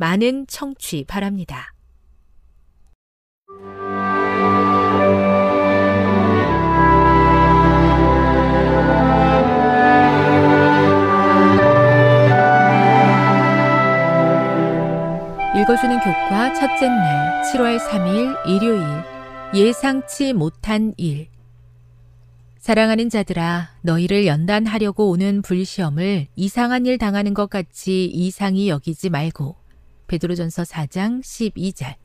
많은 청취 바랍니다. 읽어주는 교과 첫째 날 7월 3일 일요일 예상치 못한 일. 사랑하는 자들아, 너희를 연단하려고 오는 불시험을 이상한 일 당하는 것 같이 이상히 여기지 말고. 베드로전서 4장 12절.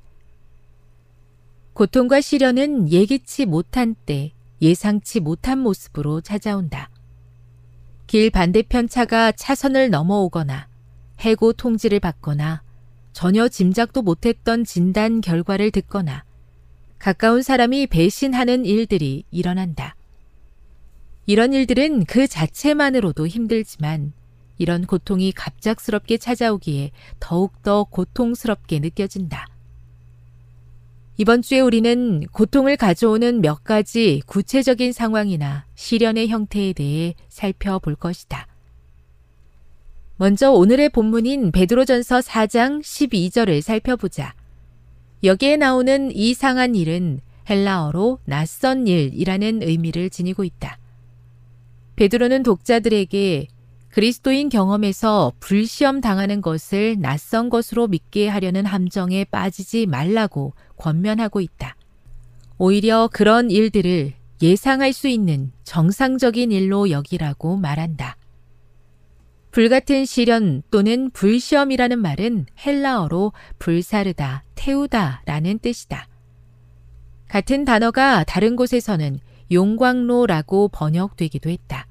고통과 시련은 예기치 못한 때, 예상치 못한 모습으로 찾아온다. 길 반대편 차가 차선을 넘어오거나 해고 통지를 받거나 전혀 짐작도 못했던 진단 결과를 듣거나 가까운 사람이 배신하는 일들이 일어난다. 이런 일들은 그 자체만으로도 힘들지만 이런 고통이 갑작스럽게 찾아오기에 더욱더 고통스럽게 느껴진다. 이번 주에 우리는 고통을 가져오는 몇 가지 구체적인 상황이나 시련의 형태에 대해 살펴볼 것이다. 먼저 오늘의 본문인 베드로전서 4장 12절을 살펴보자. 여기에 나오는 이상한 일은 헬라어로 낯선 일이라는 의미를 지니고 있다. 베드로는 독자들에게 그리스도인 경험에서 불시험 당하는 것을 낯선 것으로 믿게 하려는 함정에 빠지지 말라고 권면하고 있다. 오히려 그런 일들을 예상할 수 있는 정상적인 일로 여기라고 말한다. 불같은 시련 또는 불시험이라는 말은 헬라어로 불사르다, 태우다 라는 뜻이다. 같은 단어가 다른 곳에서는 용광로라고 번역되기도 했다.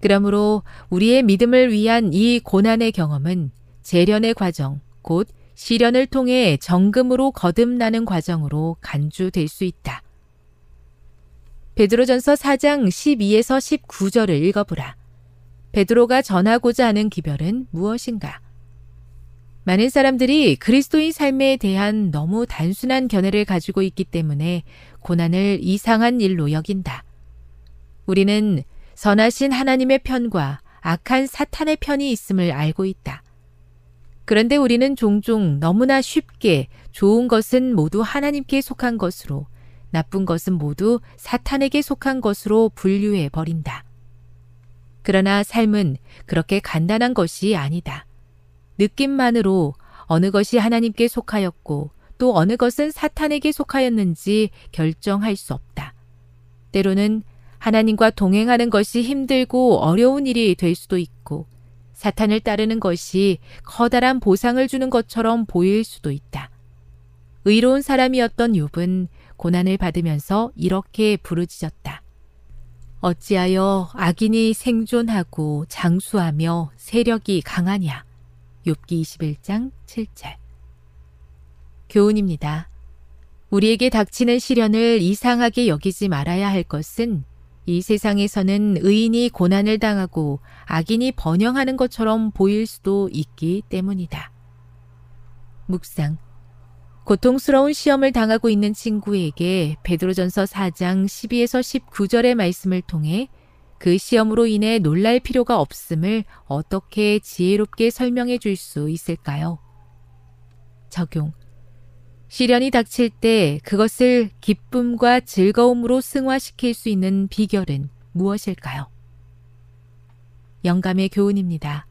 그러므로 우리의 믿음을 위한 이 고난의 경험은 재련의 과정, 곧 시련을 통해 정금으로 거듭나는 과정으로 간주될 수 있다. 베드로전서 4장 12에서 19절을 읽어보라. 베드로가 전하고자 하는 기별은 무엇인가? 많은 사람들이 그리스도인 삶에 대한 너무 단순한 견해를 가지고 있기 때문에 고난을 이상한 일로 여긴다. 우리는 선하신 하나님의 편과 악한 사탄의 편이 있음을 알고 있다. 그런데 우리는 종종 너무나 쉽게 좋은 것은 모두 하나님께 속한 것으로, 나쁜 것은 모두 사탄에게 속한 것으로 분류해 버린다. 그러나 삶은 그렇게 간단한 것이 아니다. 느낌만으로 어느 것이 하나님께 속하였고 또 어느 것은 사탄에게 속하였는지 결정할 수 없다. 때로는 하나님과 동행하는 것이 힘들고 어려운 일이 될 수도 있고 사탄을 따르는 것이 커다란 보상을 주는 것처럼 보일 수도 있다. 의로운 사람이었던 욥은 고난을 받으면서 이렇게 부르짖었다. 어찌하여 악인이 생존하고 장수하며 세력이 강하냐. 욥기 21장 7절. 교훈입니다. 우리에게 닥치는 시련을 이상하게 여기지 말아야 할 것은 이 세상에서는 의인이 고난을 당하고 악인이 번영하는 것처럼 보일 수도 있기 때문이다. 묵상. 고통스러운 시험을 당하고 있는 친구에게 베드로전서 4장 12에서 19절의 말씀을 통해 그 시험으로 인해 놀랄 필요가 없음을 어떻게 지혜롭게 설명해 줄 수 있을까요? 적용. 시련이 닥칠 때 그것을 기쁨과 즐거움으로 승화시킬 수 있는 비결은 무엇일까요? 영감의 교훈입니다.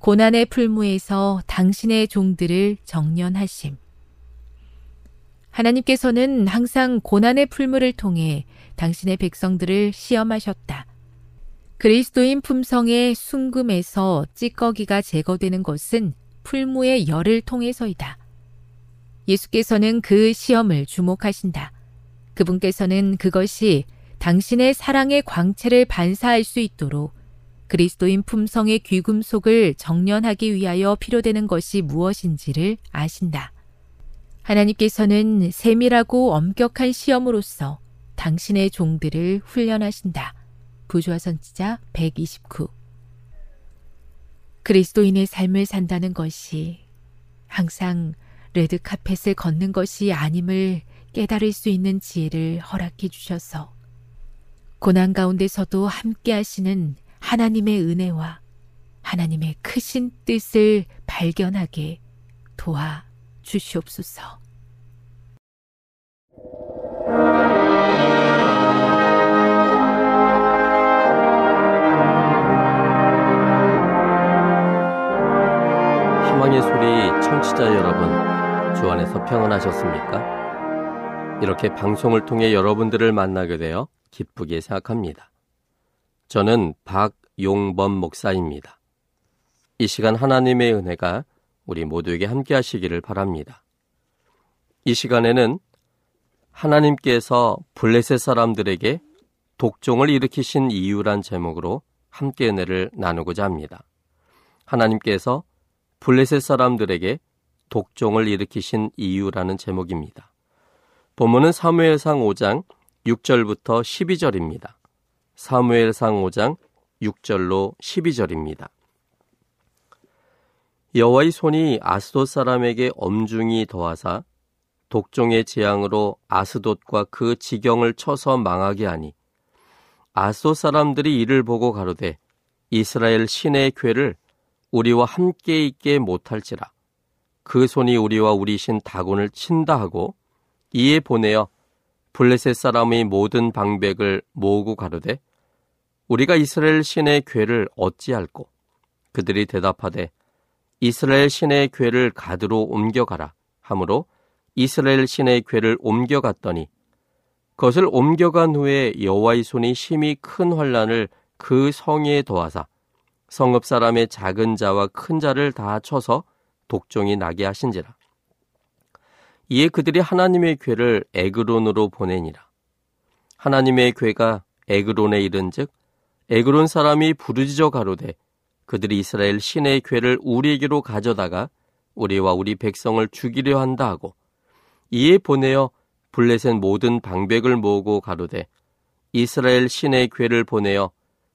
고난의 풀무에서 당신의 종들을 정련하심. 하나님께서는 항상 고난의 풀무를 통해 당신의 백성들을 시험하셨다. 그리스도인 품성의 숭금에서 찌꺼기가 제거되는 것은 풀무의 열을 통해서이다. 예수께서는 그 시험을 주목하신다. 그분께서는 그것이 당신의 사랑의 광채를 반사할 수 있도록 그리스도인 품성의 귀금속을 정련하기 위하여 필요되는 것이 무엇인지를 아신다. 하나님께서는 세밀하고 엄격한 시험으로써 당신의 종들을 훈련하신다. 부조화 선지자 129. 그리스도인의 삶을 산다는 것이 항상 레드카펫을 걷는 것이 아님을 깨달을 수 있는 지혜를 허락해 주셔서 고난 가운데서도 함께 하시는 하나님의 은혜와 하나님의 크신 뜻을 발견하게 도와 주시옵소서. 희망의 소리 청취자 여러분, 주 안에서 평안하셨습니까? 이렇게 방송을 통해 여러분들을 만나게 되어 기쁘게 생각합니다. 저는 박용범 목사입니다. 이 시간 하나님의 은혜가 우리 모두에게 함께 하시기를 바랍니다. 이 시간에는 하나님께서 블레셋 사람들에게 독종을 일으키신 이유란 제목으로 함께 은혜를 나누고자 합니다. 하나님께서 블레셋 사람들에게 독종을 일으키신 이유라는 제목입니다. 본문은 사무엘상 5장 6절부터 12절입니다. 사무엘상 5장 6절로 12절입니다. 여호와의 손이 아스돗 사람에게 엄중히 더하사 독종의 재앙으로 아스돗과 그 지경을 쳐서 망하게 하니 아스돗 사람들이 이를 보고 가로되 이스라엘 신의 궤를 우리와 함께 있게 못할지라 그 손이 우리와 우리 신 다곤을 친다 하고 이에 보내어 블레셋 사람의 모든 방백을 모으고 가로되 우리가 이스라엘 신의 궤를 어찌할꼬. 그들이 대답하되 이스라엘 신의 궤를 가드로 옮겨가라 하므로 이스라엘 신의 궤를 옮겨갔더니 그것을 옮겨간 후에 여호와의 손이 심히 큰 환난을 그 성에 더하사 성읍 사람의 작은 자와 큰 자를 다 쳐서 독종이 나게 하신지라. 이에 그들이 하나님의 궤를 에그론으로 보내니라. 하나님의 궤가 에그론에 이른즉 에그론 사람이 부르짖어 가로되 그들이 이스라엘 신의 궤를 우리에게로 가져다가 우리와 우리 백성을 죽이려 한다 하고 이에 보내어 블레셋 모든 방백을 모으고 가로되 이스라엘 신의 궤를 보내어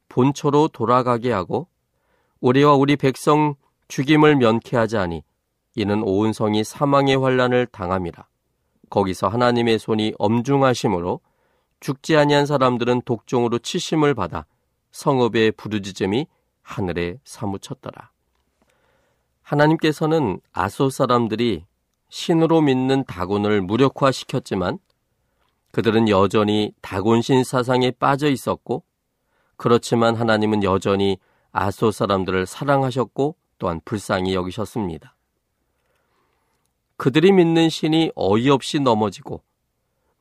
본처로 돌아가게 하고 우리와 우리 백성 죽임을 면케하지 아니 이는 온 성이 사망의 환난을 당함이라. 거기서 하나님의 손이 엄중하심으로 죽지 아니한 사람들은 독종으로 치심을 받아 성읍의 부르짖음이 하늘에 사무쳤더라. 하나님께서는 아소 사람들이 신으로 믿는 다곤을 무력화시켰지만 그들은 여전히 다곤신 사상에 빠져 있었고 그렇지만 하나님은 여전히 아소 사람들을 사랑하셨고 또한 불쌍히 여기셨습니다. 그들이 믿는 신이 어이없이 넘어지고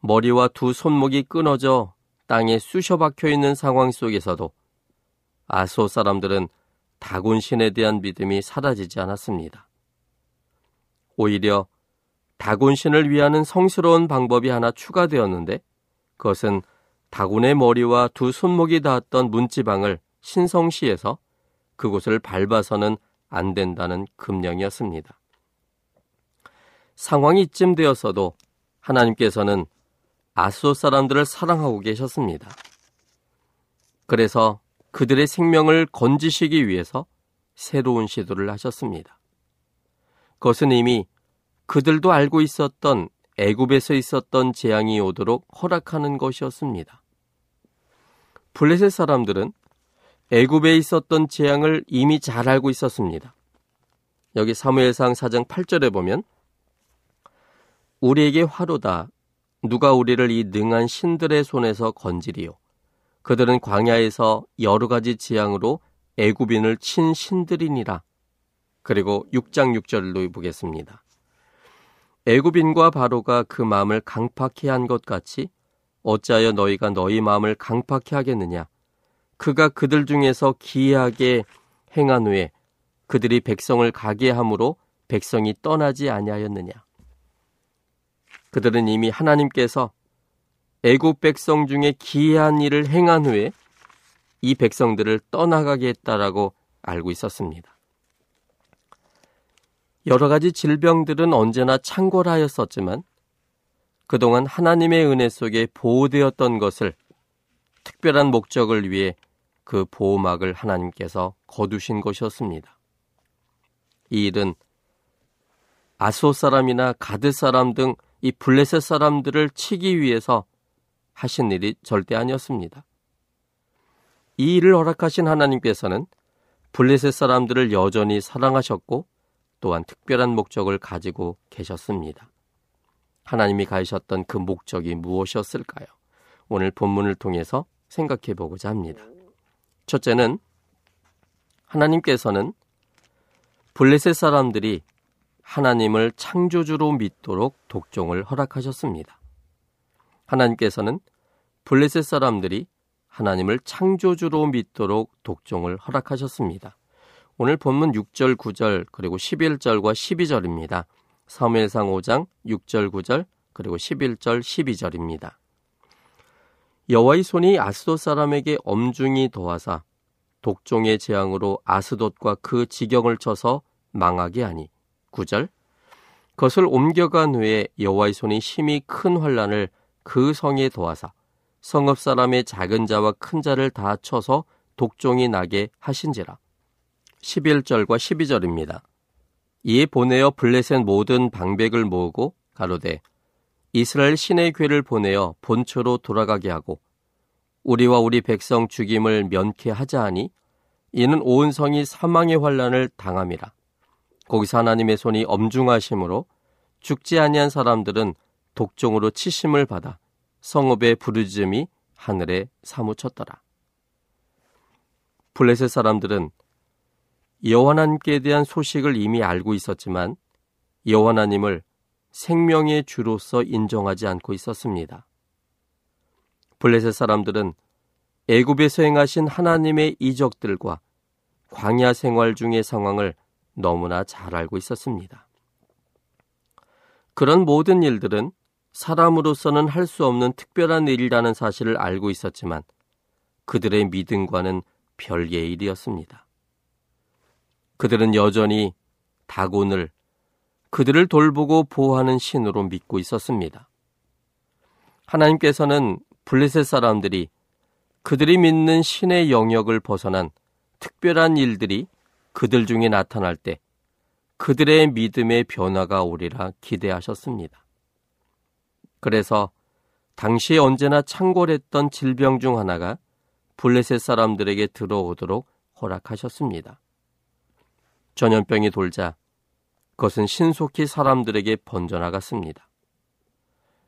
머리와 두 손목이 끊어져 땅에 쑤셔 박혀 있는 상황 속에서도 아스돗 사람들은 다곤 신에 대한 믿음이 사라지지 않았습니다. 오히려 다곤신을 위하는 성스러운 방법이 하나 추가되었는데, 그것은 다곤의 머리와 두 손목이 닿았던 문지방을 신성시에서 그곳을 밟아서는 안 된다는 금령이었습니다. 상황이 이쯤 되었어도 하나님께서는 아스돗 사람들을 사랑하고 계셨습니다. 그래서 그들의 생명을 건지시기 위해서 새로운 시도를 하셨습니다. 그것은 이미 그들도 알고 있었던 애굽에서 있었던 재앙이 오도록 허락하는 것이었습니다. 블레셋 사람들은 애굽에 있었던 재앙을 이미 잘 알고 있었습니다. 여기 사무엘상 4장 8절에 보면, 우리에게 화로다. 누가 우리를 이 능한 신들의 손에서 건지리요. 그들은 광야에서 여러 가지 재앙으로 애굽인을 친 신들이니라. 그리고 6장 6절로 보겠습니다. 애굽인과 바로가 그 마음을 강팍히 한 것 같이 어찌하여 너희가 너희 마음을 강팍히 하겠느냐. 그가 그들 중에서 기이하게 행한 후에 그들이 백성을 가게 함으로 백성이 떠나지 아니하였느냐. 그들은 이미 하나님께서 애굽 백성 중에 기이한 일을 행한 후에 이 백성들을 떠나가게 했다라고 알고 있었습니다. 여러 가지 질병들은 언제나 창궐하였었지만 그동안 하나님의 은혜 속에 보호되었던 것을 특별한 목적을 위해 그 보호막을 하나님께서 거두신 것이었습니다. 이 일은 아스돗 사람이나 가드 사람 등 이 블레셋 사람들을 치기 위해서 하신 일이 절대 아니었습니다. 이 일을 허락하신 하나님께서는 블레셋 사람들을 여전히 사랑하셨고 또한 특별한 목적을 가지고 계셨습니다. 하나님이 가지셨던 그 목적이 무엇이었을까요? 오늘 본문을 통해서 생각해 보고자 합니다. 첫째는 하나님께서는 블레셋 사람들이 하나님을 창조주로 믿도록 독종을 허락하셨습니다. 하나님께서는 블레셋 사람들이 하나님을 창조주로 믿도록 독종을 허락하셨습니다. 오늘 본문 6절, 9절, 그리고 11절과 12절입니다. 사무엘상 5장 6절, 9절, 그리고 11절, 12절입니다. 여호와의 손이 아스돗 사람에게 엄중히 더하사 독종의 재앙으로 아스돗과 그 지경을 쳐서 망하게 하니, 9절, 그것을 옮겨간 후에 여호와의 손이 심히 큰 환란을 그 성에 더하사 성읍 사람의 작은 자와 큰 자를 다 쳐서 독종이 나게 하신지라. 11절과 12절입니다. 이에 보내어 블레셋 모든 방백을 모으고 가로되 이스라엘 신의 괴를 보내어 본초로 돌아가게 하고 우리와 우리 백성 죽임을 면케하자 하니, 이는 온 성이 사망의 환란을 당함이라. 거기서 하나님의 손이 엄중하심으로 죽지 아니한 사람들은 독종으로 치심을 받아 성읍의 부르짖음이 하늘에 사무쳤더라. 블레셋 사람들은 여호와 하나님께 대한 소식을 이미 알고 있었지만 여호와 하나님을 생명의 주로서 인정하지 않고 있었습니다. 블레셋 사람들은 애굽에서 행하신 하나님의 이적들과 광야 생활 중의 상황을 너무나 잘 알고 있었습니다. 그런 모든 일들은 사람으로서는 할 수 없는 특별한 일이라는 사실을 알고 있었지만 그들의 믿음과는 별개의 일이었습니다. 그들은 여전히 다곤을 그들을 돌보고 보호하는 신으로 믿고 있었습니다. 하나님께서는 블레셋 사람들이 그들이 믿는 신의 영역을 벗어난 특별한 일들이 그들 중에 나타날 때 그들의 믿음의 변화가 오리라 기대하셨습니다. 그래서 당시에 언제나 창궐했던 질병 중 하나가 블레셋 사람들에게 들어오도록 허락하셨습니다. 전염병이 돌자 그것은 신속히 사람들에게 번져나갔습니다.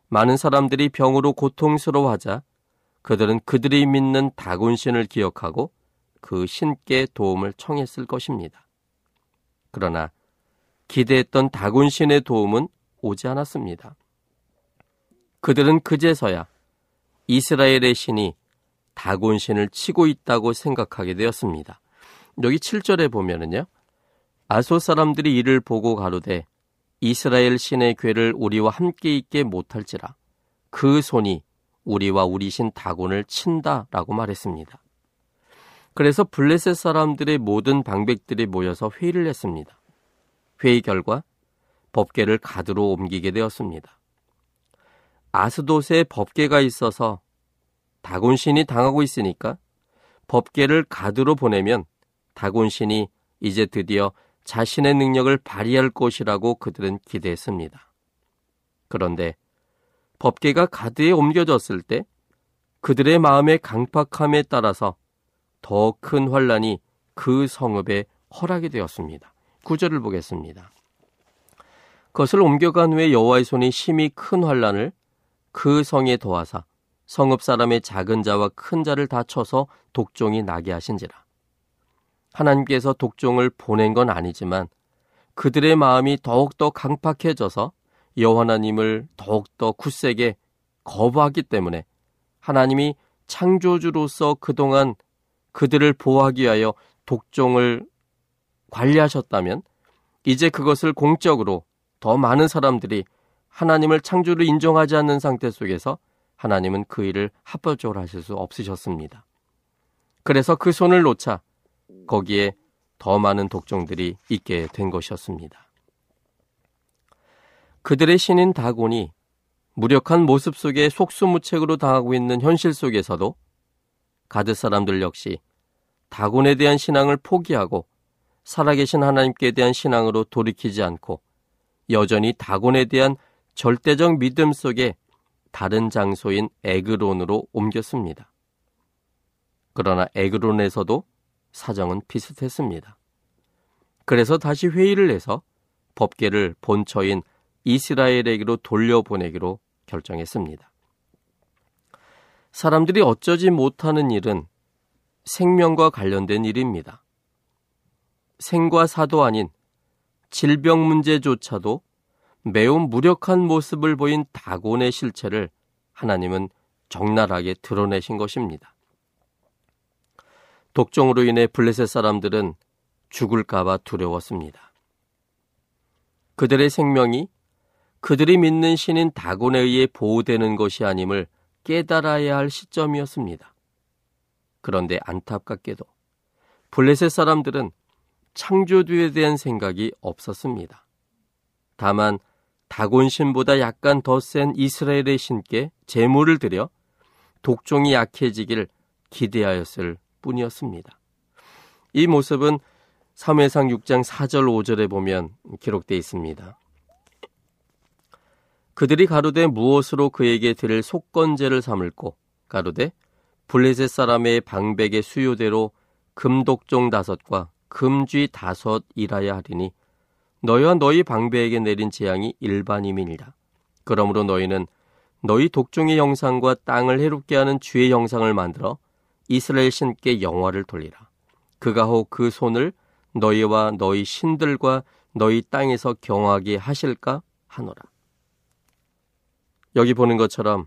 많은 사람들이 병으로 고통스러워하자 그들은 그들이 믿는 다곤신을 기억하고 그 신께 도움을 청했을 것입니다. 그러나 기대했던 다곤신의 도움은 오지 않았습니다. 그들은 그제서야 이스라엘의 신이 다곤신을 치고 있다고 생각하게 되었습니다. 여기 7절에 보면은요, 아스돗 사람들이 이를 보고 가로되 이스라엘 신의 궤를 우리와 함께 있게 못할지라 그 손이 우리와 우리 신 다곤을 친다라고 말했습니다. 그래서 블레셋 사람들의 모든 방백들이 모여서 회의를 했습니다. 회의 결과 법궤를 가드로 옮기게 되었습니다. 아스돗에 법궤가 있어서 다곤신이 당하고 있으니까 법궤를 가드로 보내면 다곤신이 이제 드디어 자신의 능력을 발휘할 것이라고 그들은 기대했습니다. 그런데 법궤가 가드에 옮겨졌을 때 그들의 마음의 강팍함에 따라서 더 큰 환란이 그 성읍에 허락이 되었습니다. 구절을 보겠습니다. 그것을 옮겨간 후에 여호와의 손이 심히 큰 환란을 그 성에 더하사 성읍 사람의 작은 자와 큰 자를 다 쳐서 독종이 나게 하신지라. 하나님께서 독종을 보낸 건 아니지만 그들의 마음이 더욱더 강팍해져서 여호와 하나님을 더욱더 굳세게 거부하기 때문에 하나님이 창조주로서 그동안 그들을 보호하기 위하여 독종을 관리하셨다면 이제 그것을 공적으로 더 많은 사람들이 하나님을 창조로 인정하지 않는 상태 속에서 하나님은 그 일을 합법적으로 하실 수 없으셨습니다. 그래서 그 손을 놓자 거기에 더 많은 독종들이 있게 된 것이었습니다. 그들의 신인 다곤이 무력한 모습 속에 속수무책으로 당하고 있는 현실 속에서도 가드 사람들 역시 다곤에 대한 신앙을 포기하고 살아계신 하나님께 대한 신앙으로 돌이키지 않고 여전히 다곤에 대한 절대적 믿음 속에 다른 장소인 에그론으로 옮겼습니다. 그러나 에그론에서도 사정은 비슷했습니다. 그래서 다시 회의를 해서 법궤를 본처인 이스라엘에게로 돌려보내기로 결정했습니다. 사람들이 어쩌지 못하는 일은 생명과 관련된 일입니다. 생과 사도 아닌 질병 문제조차도 매우 무력한 모습을 보인 다곤의 실체를 하나님은 적나라하게 드러내신 것입니다. 독종으로 인해 블레셋 사람들은 죽을까 봐 두려웠습니다. 그들의 생명이 그들이 믿는 신인 다곤에 의해 보호되는 것이 아님을 깨달아야 할 시점이었습니다. 그런데 안타깝게도 블레셋 사람들은 창조주에 대한 생각이 없었습니다. 다만 다곤 신보다 약간 더 센 이스라엘의 신께 제물을 드려 독종이 약해지길 기대하였을 뿐이었습니다. 이 모습은 사무엘상 6장 4절 5절에 보면 기록되어 있습니다. 그들이 가로되 무엇으로 그에게 드릴 속건제를 삼을꼬 가로되 블레셋 사람의 방백의 수요대로 금독종 5과 금쥐 5 일하야 하리니 너희와 너희 방배에게 내린 재앙이 일반임이니라. 그러므로 너희는 너희 독종의 형상과 땅을 해롭게 하는 쥐의 형상을 만들어 이스라엘 신께 영화를 돌리라. 그가 혹 그 손을 너희와 너희 신들과 너희 땅에서 경하게 하실까 하노라. 여기 보는 것처럼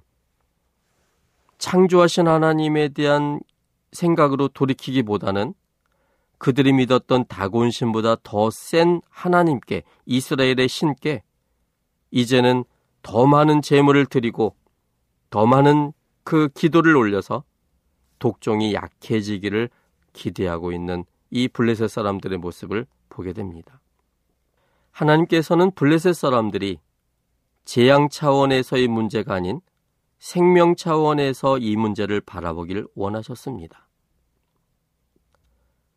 창조하신 하나님에 대한 생각으로 돌이키기보다는 그들이 믿었던 다곤 신보다 더 센 하나님께, 이스라엘의 신께 이제는 더 많은 제물을 드리고 더 많은 그 기도를 올려서 독종이 약해지기를 기대하고 있는 이 블레셋 사람들의 모습을 보게 됩니다. 하나님께서는 블레셋 사람들이 재앙 차원에서의 문제가 아닌 생명 차원에서 이 문제를 바라보기를 원하셨습니다.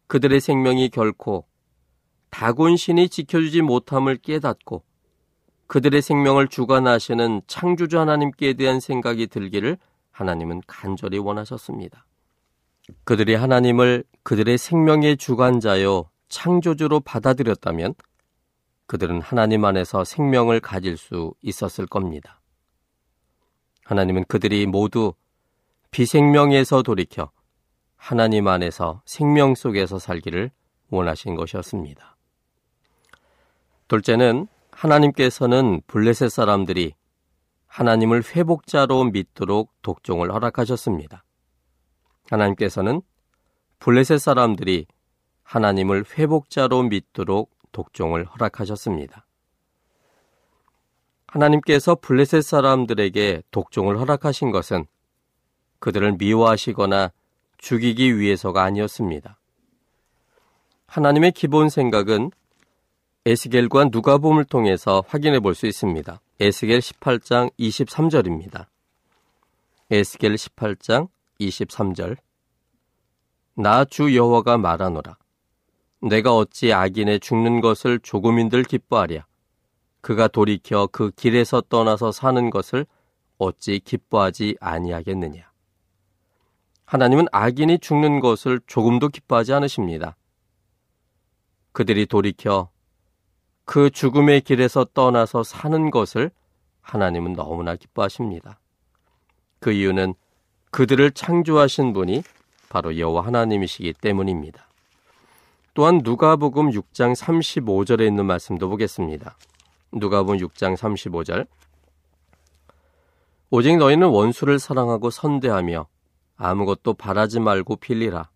그들의 생명이 결코 다곤신이 지켜주지 못함을 깨닫고 그들의 생명을 주관하시는 창조주 하나님께 대한 생각이 들기를 하나님은 간절히 원하셨습니다. 그들이 하나님을 그들의 생명의 주관자요 창조주로 받아들였다면 그들은 하나님 안에서 생명을 가질 수 있었을 겁니다. 하나님은 그들이 모두 비생명에서 돌이켜 하나님 안에서 생명 속에서 살기를 원하신 것이었습니다. 둘째는 하나님께서는 블레셋 사람들이 하나님을 회복자로 믿도록 독종을 허락하셨습니다. 하나님께서는 블레셋 사람들이 하나님을 회복자로 믿도록 독종을 허락하셨습니다. 하나님께서 블레셋 사람들에게 독종을 허락하신 것은 그들을 미워하시거나 죽이기 위해서가 아니었습니다. 하나님의 기본 생각은 에스겔과 누가복음을 통해서 확인해 볼 수 있습니다. 에스겔 18장 23절입니다. 에스겔 18장 23절. 나 주 여호와가 말하노라. 내가 어찌 악인의 죽는 것을 조금인들 기뻐하랴. 그가 돌이켜 그 길에서 떠나서 사는 것을 어찌 기뻐하지 아니하겠느냐. 하나님은 악인이 죽는 것을 조금도 기뻐하지 않으십니다. 그들이 돌이켜 그 죽음의 길에서 떠나서 사는 것을 하나님은 너무나 기뻐하십니다. 그 이유는 그들을 창조하신 분이 바로 여호와 하나님이시기 때문입니다. 또한 누가복음 6장 35절에 있는 말씀도 보겠습니다. 누가복음 6장 35절. 오직 너희는 원수를 사랑하고 선대하며 아무것도 바라지 말고 빌리라.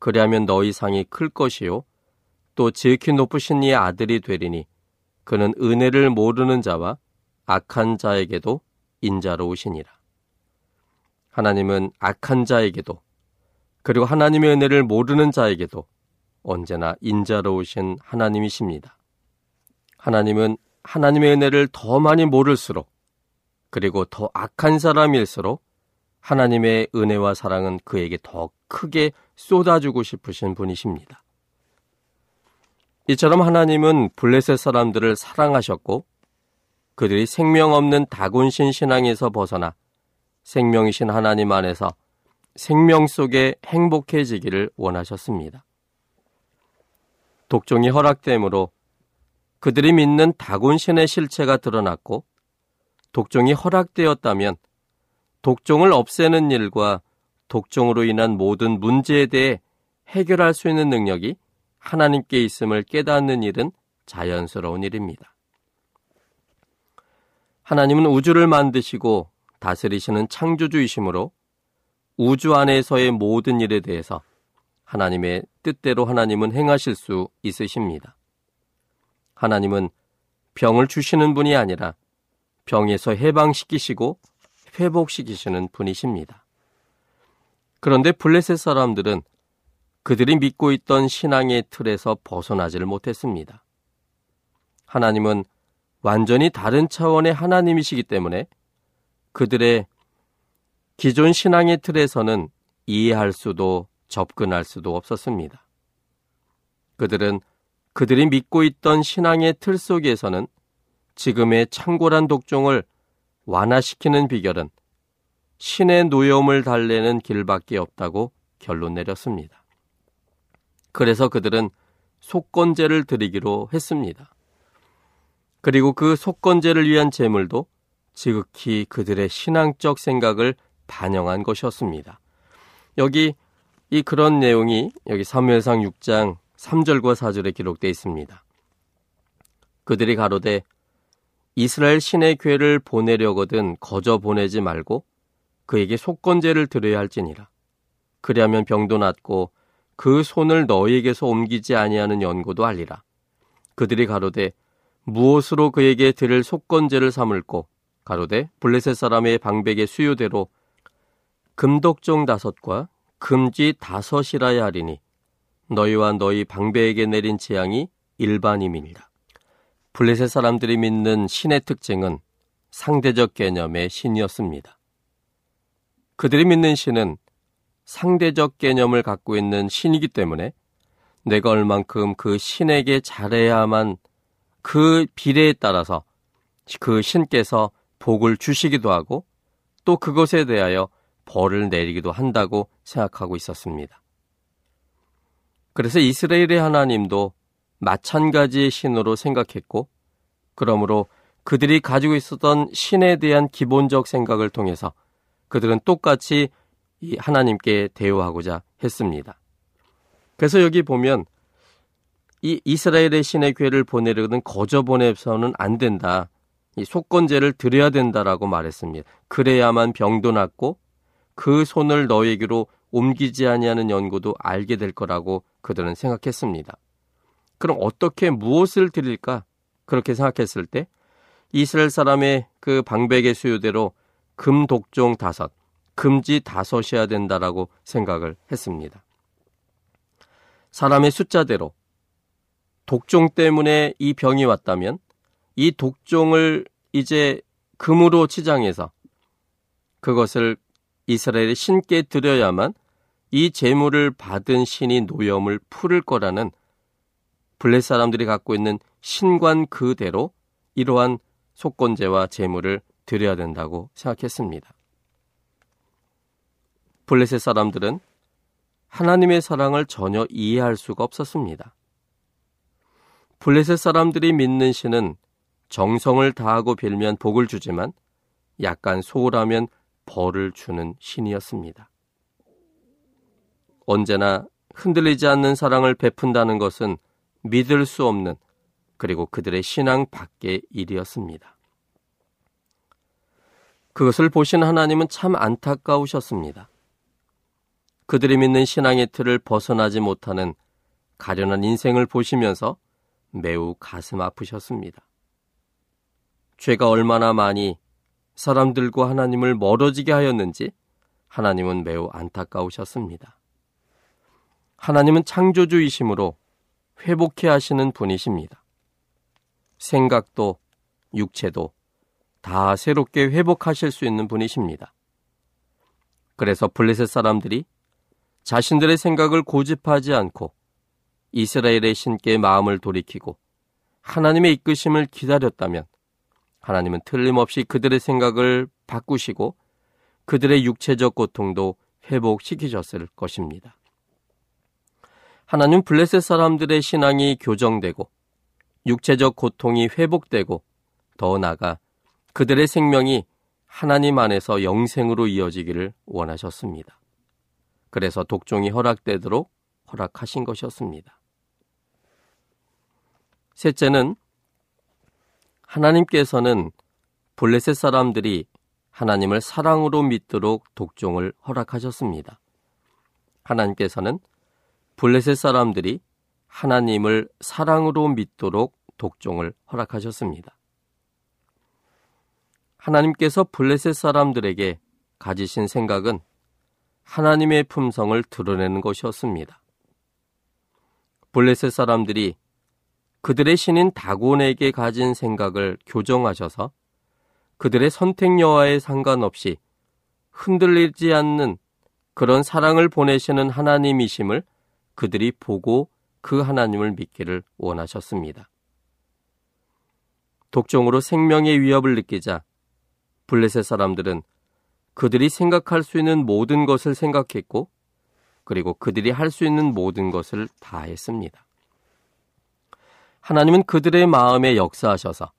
그리하면 너희 상이 클 것이요 또 지극히 높으신 이의 아들이 되리니 그는 은혜를 모르는 자와 악한 자에게도 인자로우시니라. 하나님은 악한 자에게도 그리고 하나님의 은혜를 모르는 자에게도 언제나 인자로우신 하나님이십니다. 하나님은 하나님의 은혜를 더 많이 모를수록 그리고 더 악한 사람일수록 하나님의 은혜와 사랑은 그에게 더 크게 쏟아주고 싶으신 분이십니다. 이처럼 하나님은 블레셋 사람들을 사랑하셨고 그들이 생명 없는 다곤신 신앙에서 벗어나 생명이신 하나님 안에서 생명 속에 행복해지기를 원하셨습니다. 독종이 허락됨으로 그들이 믿는 다곤신의 실체가 드러났고 독종이 허락되었다면 독종을 없애는 일과 독종으로 인한 모든 문제에 대해 해결할 수 있는 능력이 하나님께 있음을 깨닫는 일은 자연스러운 일입니다. 하나님은 우주를 만드시고 다스리시는 창조주이시므로 우주 안에서의 모든 일에 대해서 하나님의 뜻대로 하나님은 행하실 수 있으십니다. 하나님은 병을 주시는 분이 아니라 병에서 해방시키시고 회복시키시는 분이십니다. 그런데 블레셋 사람들은 그들이 믿고 있던 신앙의 틀에서 벗어나지를 못했습니다. 하나님은 완전히 다른 차원의 하나님이시기 때문에 그들의 기존 신앙의 틀에서는 이해할 수도 접근할 수도 없었습니다. 그들은 그들이 믿고 있던 신앙의 틀 속에서는 지금의 창궐한 독종을 완화시키는 비결은 신의 노여움을 달래는 길밖에 없다고 결론 내렸습니다. 그래서 그들은 속건제를 드리기로 했습니다. 그리고 그 속건제를 위한 제물도 지극히 그들의 신앙적 생각을 반영한 것이었습니다. 그런 내용이 여기 사무엘상 6장 3절과 4절에 기록되어 있습니다. 그들이 가로되 이스라엘 신의 괴를 보내려거든 거저 보내지 말고 그에게 속건제를 드려야 할지니라. 그리하면 병도 낫고 그 손을 너희에게서 옮기지 아니하는 연고도 알리라. 그들이 가로되 무엇으로 그에게 드릴 속건제를 삼을꼬. 가로되 블레셋 사람의 방백의 수요대로 금독종 5과 금쥐 5이라야 하리니 너희와 너희 방배에게 내린 재앙이 일반임이니라. 블레셋 사람들이 믿는 신의 특징은 상대적 개념의 신이었습니다. 그들이 믿는 신은 상대적 개념을 갖고 있는 신이기 때문에 내가 얼만큼 그 신에게 잘해야만 그 비례에 따라서 그 신께서 복을 주시기도 하고 또 그것에 대하여 벌을 내리기도 한다고 생각하고 있었습니다. 그래서 이스라엘의 하나님도 마찬가지의 신으로 생각했고 그러므로 그들이 가지고 있었던 신에 대한 기본적 생각을 통해서 그들은 똑같이 하나님께 대우하고자 했습니다. 그래서 여기 보면 이 이스라엘의 신의 괴를 보내려거든 거저 보내서는 안 된다. 이 속건제를 드려야 된다라고 말했습니다. 그래야만 병도 낫고 그 손을 너에게로 옮기지 아니하는 연고도 알게 될 거라고 그들은 생각했습니다. 그럼 어떻게 무엇을 드릴까? 그렇게 생각했을 때 이스라엘 사람의 그 방백의 수요대로 금 독종 5, 금지 5이어야 된다라고 생각을 했습니다. 사람의 숫자대로 독종 때문에 이 병이 왔다면 이 독종을 이제 금으로 치장해서 그것을 이스라엘의 신께 드려야만 이 제물을 받은 신이 노염을 풀을 거라는 블레 사람들이 갖고 있는 신관 그대로 이러한 속건제와 제물을 드려야 된다고 생각했습니다. 블레셋 사람들은 하나님의 사랑을 전혀 이해할 수가 없었습니다. 블레셋 사람들이 믿는 신은 정성을 다하고 빌면 복을 주지만 약간 소홀하면 벌을 주는 신이었습니다. 언제나 흔들리지 않는 사랑을 베푼다는 것은 믿을 수 없는, 그리고 그들의 신앙 밖의 일이었습니다. 그것을 보신 하나님은 참 안타까우셨습니다. 그들이 믿는 신앙의 틀을 벗어나지 못하는 가련한 인생을 보시면서 매우 가슴 아프셨습니다. 죄가 얼마나 많이 사람들과 하나님을 멀어지게 하였는지 하나님은 매우 안타까우셨습니다. 하나님은 창조주이심으로 회복해 하시는 분이십니다. 생각도 육체도 다 새롭게 회복하실 수 있는 분이십니다. 그래서 블레셋 사람들이 자신들의 생각을 고집하지 않고 이스라엘의 신께 마음을 돌이키고 하나님의 이끄심을 기다렸다면 하나님은 틀림없이 그들의 생각을 바꾸시고 그들의 육체적 고통도 회복시키셨을 것입니다. 하나님은 블레셋 사람들의 신앙이 교정되고 육체적 고통이 회복되고 더 나아가 그들의 생명이 하나님 안에서 영생으로 이어지기를 원하셨습니다. 그래서 독종이 허락되도록 허락하신 것이었습니다. 셋째는 하나님께서는 블레셋 사람들이 하나님을 사랑으로 믿도록 독종을 허락하셨습니다. 하나님께서는 블레셋 사람들이 하나님을 사랑으로 믿도록 독종을 허락하셨습니다. 하나님께서 블레셋 사람들에게 가지신 생각은 하나님의 품성을 드러내는 것이었습니다. 블레셋 사람들이 그들의 신인 다곤에게 가진 생각을 교정하셔서 그들의 선택 여하에 상관없이 흔들리지 않는 그런 사랑을 보내시는 하나님이심을 그들이 보고 그 하나님을 믿기를 원하셨습니다. 독종으로 생명의 위협을 느끼자 블레셋 사람들은 그들이 생각할 수 있는 모든 것을 생각했고 그리고 그들이 할 수 있는 모든 것을 다 했습니다. 하나님은 그들의 마음에 역사하셔서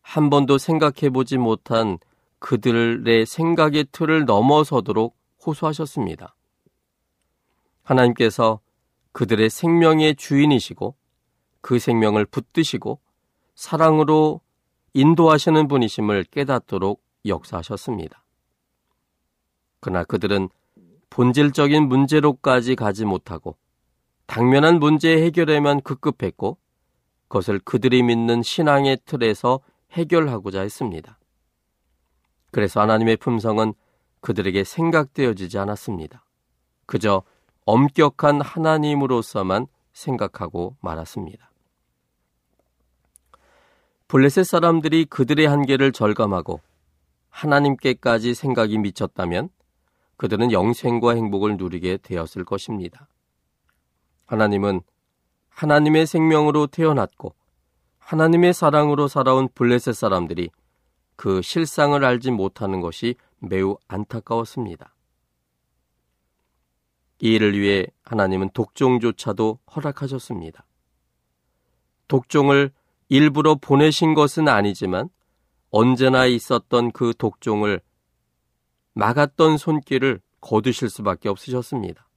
한 번도 생각해보지 못한 그들의 생각의 틀을 넘어서도록 호소하셨습니다. 하나님께서 그들의 생명의 주인이시고 그 생명을 붙드시고 사랑으로 인도하시는 분이심을 깨닫도록 역사하셨습니다. 그러나 그들은 본질적인 문제로까지 가지 못하고 당면한 문제 해결에만 급급했고 그것을 그들이 믿는 신앙의 틀에서 해결하고자 했습니다. 그래서 하나님의 품성은 그들에게 생각되어지지 않았습니다. 그저 엄격한 하나님으로서만 생각하고 말았습니다. 블레셋 사람들이 그들의 한계를 절감하고 하나님께까지 생각이 미쳤다면 그들은 영생과 행복을 누리게 되었을 것입니다. 하나님은 하나님의 생명으로 태어났고 하나님의 사랑으로 살아온 블레셋 사람들이 그 실상을 알지 못하는 것이 매우 안타까웠습니다. 이 일을 위해 하나님은 독종조차도 허락하셨습니다. 독종을 일부러 보내신 것은 아니지만 언제나 있었던 그 독종을 막았던 손길을 거두실 수밖에 없으셨습니다.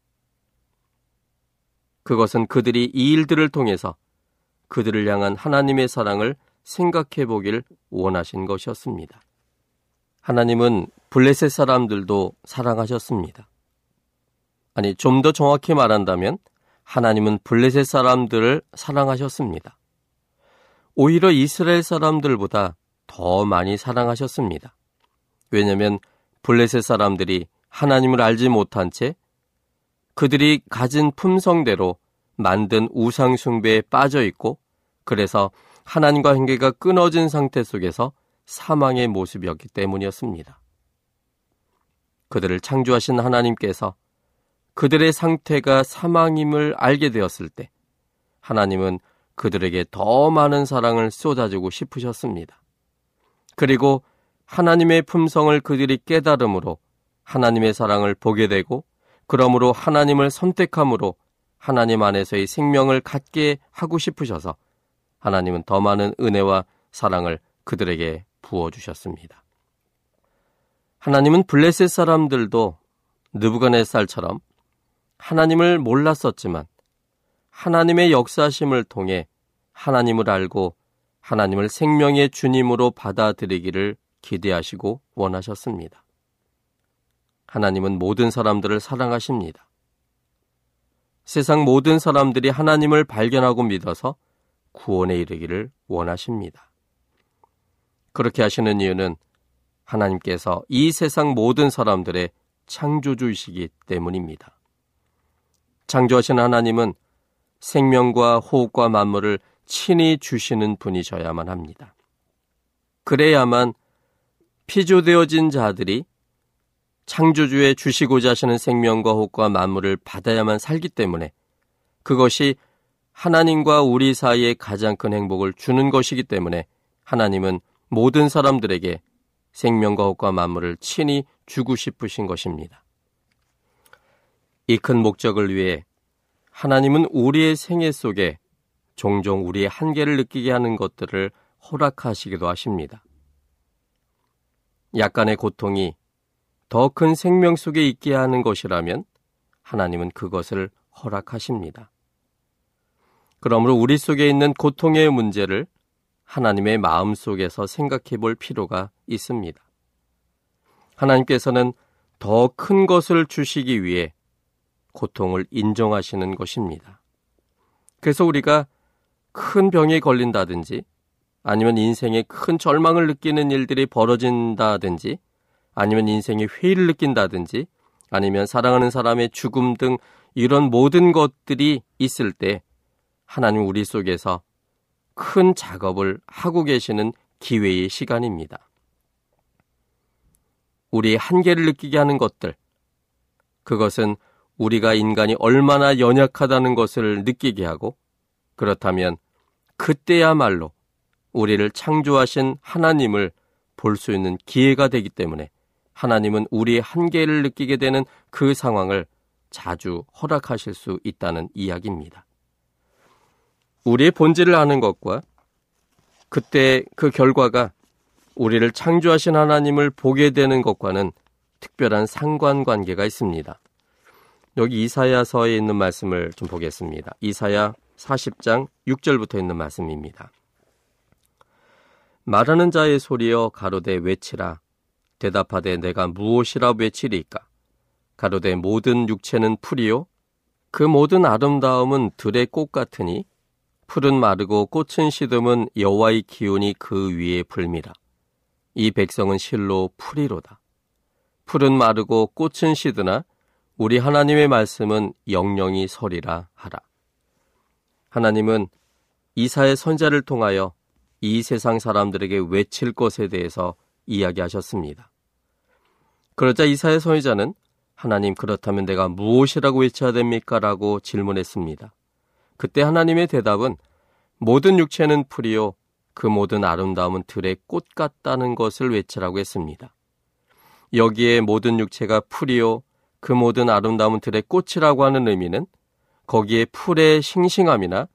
그것은 그들이 이 일들을 통해서 그들을 향한 하나님의 사랑을 생각해 보길 원하신 것이었습니다. 하나님은 블레셋 사람들도 사랑하셨습니다. 아니, 좀 더 정확히 말한다면 하나님은 블레셋 사람들을 사랑하셨습니다. 오히려 이스라엘 사람들보다 더 많이 사랑하셨습니다. 왜냐하면 블레셋 사람들이 하나님을 알지 못한 채 그들이 가진 품성대로 만든 우상 숭배에 빠져 있고, 그래서 하나님과 관계가 끊어진 상태 속에서 사망의 모습이었기 때문이었습니다. 그들을 창조하신 하나님께서 그들의 상태가 사망임을 알게 되었을 때 하나님은 그들에게 더 많은 사랑을 쏟아주고 싶으셨습니다. 그리고 하나님의 품성을 그들이 깨달음으로 하나님의 사랑을 보게 되고, 그러므로 하나님을 선택함으로 하나님 안에서의 생명을 갖게 하고 싶으셔서 하나님은 더 많은 은혜와 사랑을 그들에게 부어주셨습니다. 하나님은 블레셋 사람들도 느부갓네살처럼 하나님을 몰랐었지만 하나님의 역사심을 통해 하나님을 알고 하나님을 생명의 주님으로 받아들이기를 기대하시고 원하셨습니다. 하나님은 모든 사람들을 사랑하십니다. 세상 모든 사람들이 하나님을 발견하고 믿어서 구원에 이르기를 원하십니다. 그렇게 하시는 이유는 하나님께서 이 세상 모든 사람들의 창조주이시기 때문입니다. 창조하신 하나님은 생명과 호흡과 만물을 친히 주시는 분이셔야만 합니다. 그래야만 피조되어진 자들이 창조주의 주시고자 하시는 생명과 호흡과 만물을 받아야만 살기 때문에, 그것이 하나님과 우리 사이에 가장 큰 행복을 주는 것이기 때문에 하나님은 모든 사람들에게 생명과 호흡과 만물을 친히 주고 싶으신 것입니다. 이 큰 목적을 위해 하나님은 우리의 생애 속에 종종 우리의 한계를 느끼게 하는 것들을 허락하시기도 하십니다. 약간의 고통이 더 큰 생명 속에 있게 하는 것이라면 하나님은 그것을 허락하십니다. 그러므로 우리 속에 있는 고통의 문제를 하나님의 마음 속에서 생각해 볼 필요가 있습니다. 하나님께서는 더 큰 것을 주시기 위해 고통을 인정하시는 것입니다. 그래서 우리가 큰 병에 걸린다든지, 아니면 인생에 큰 절망을 느끼는 일들이 벌어진다든지, 아니면 인생의 회의를 느낀다든지, 아니면 사랑하는 사람의 죽음 등 이런 모든 것들이 있을 때 하나님 우리 속에서 큰 작업을 하고 계시는 기회의 시간입니다. 우리의 한계를 느끼게 하는 것들, 그것은 우리가 인간이 얼마나 연약하다는 것을 느끼게 하고, 그렇다면 그때야말로 우리를 창조하신 하나님을 볼 수 있는 기회가 되기 때문에 하나님은 우리의 한계를 느끼게 되는 그 상황을 자주 허락하실 수 있다는 이야기입니다. 우리의 본질을 아는 것과 그때 그 결과가 우리를 창조하신 하나님을 보게 되는 것과는 특별한 상관관계가 있습니다. 여기 이사야서에 있는 말씀을 좀 보겠습니다. 이사야 40장 6절부터 있는 말씀입니다. 말하는 자의 소리여 가로되 외치라. 대답하되 내가 무엇이라 외치리까? 가로되 모든 육체는 풀이요 그 모든 아름다움은 들의 꽃 같으니 풀은 마르고 꽃은 시듬은 여호와의 기운이 그 위에 불미라. 이 백성은 실로 풀이로다. 풀은 마르고 꽃은 시드나 우리 하나님의 말씀은 영영이 서리라 하라. 하나님은 이사의 선자를 통하여 이 세상 사람들에게 외칠 것에 대해서 이야기하셨습니다. 그러자 이사의 선지자는 하나님 그렇다면 내가 무엇이라고 외쳐야 됩니까? 라고 질문했습니다. 그때 하나님의 대답은 모든 육체는 풀이요 그 모든 아름다움은 들의 꽃 같다는 것을 외치라고 했습니다. 여기에 모든 육체가 풀이요 그 모든 아름다움은 들의 꽃이라고 하는 의미는 거기에 풀의 싱싱함이나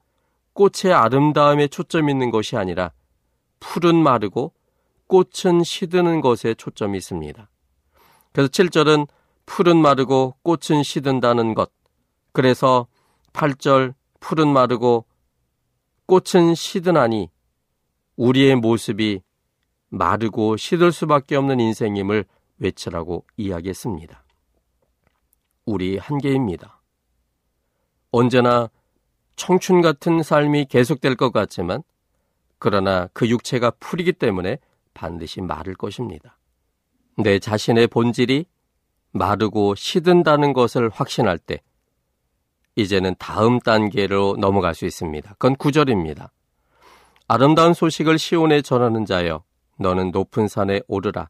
꽃의 아름다움에 초점이 있는 것이 아니라 풀은 마르고 꽃은 시드는 것에 초점이 있습니다. 그래서 7절은 풀은 마르고 꽃은 시든다는 것, 그래서 8절 풀은 마르고 꽃은 시드나니 우리의 모습이 마르고 시들 수밖에 없는 인생임을 외치라고 이야기했습니다. 우리 한계입니다. 언제나 청춘 같은 삶이 계속될 것 같지만, 그러나 그 육체가 풀이기 때문에 반드시 마를 것입니다. 내 자신의 본질이 마르고 시든다는 것을 확신할 때 이제는 다음 단계로 넘어갈 수 있습니다. 그건 9절입니다. 아름다운 소식을 시온에 전하는 자여 너는 높은 산에 오르라.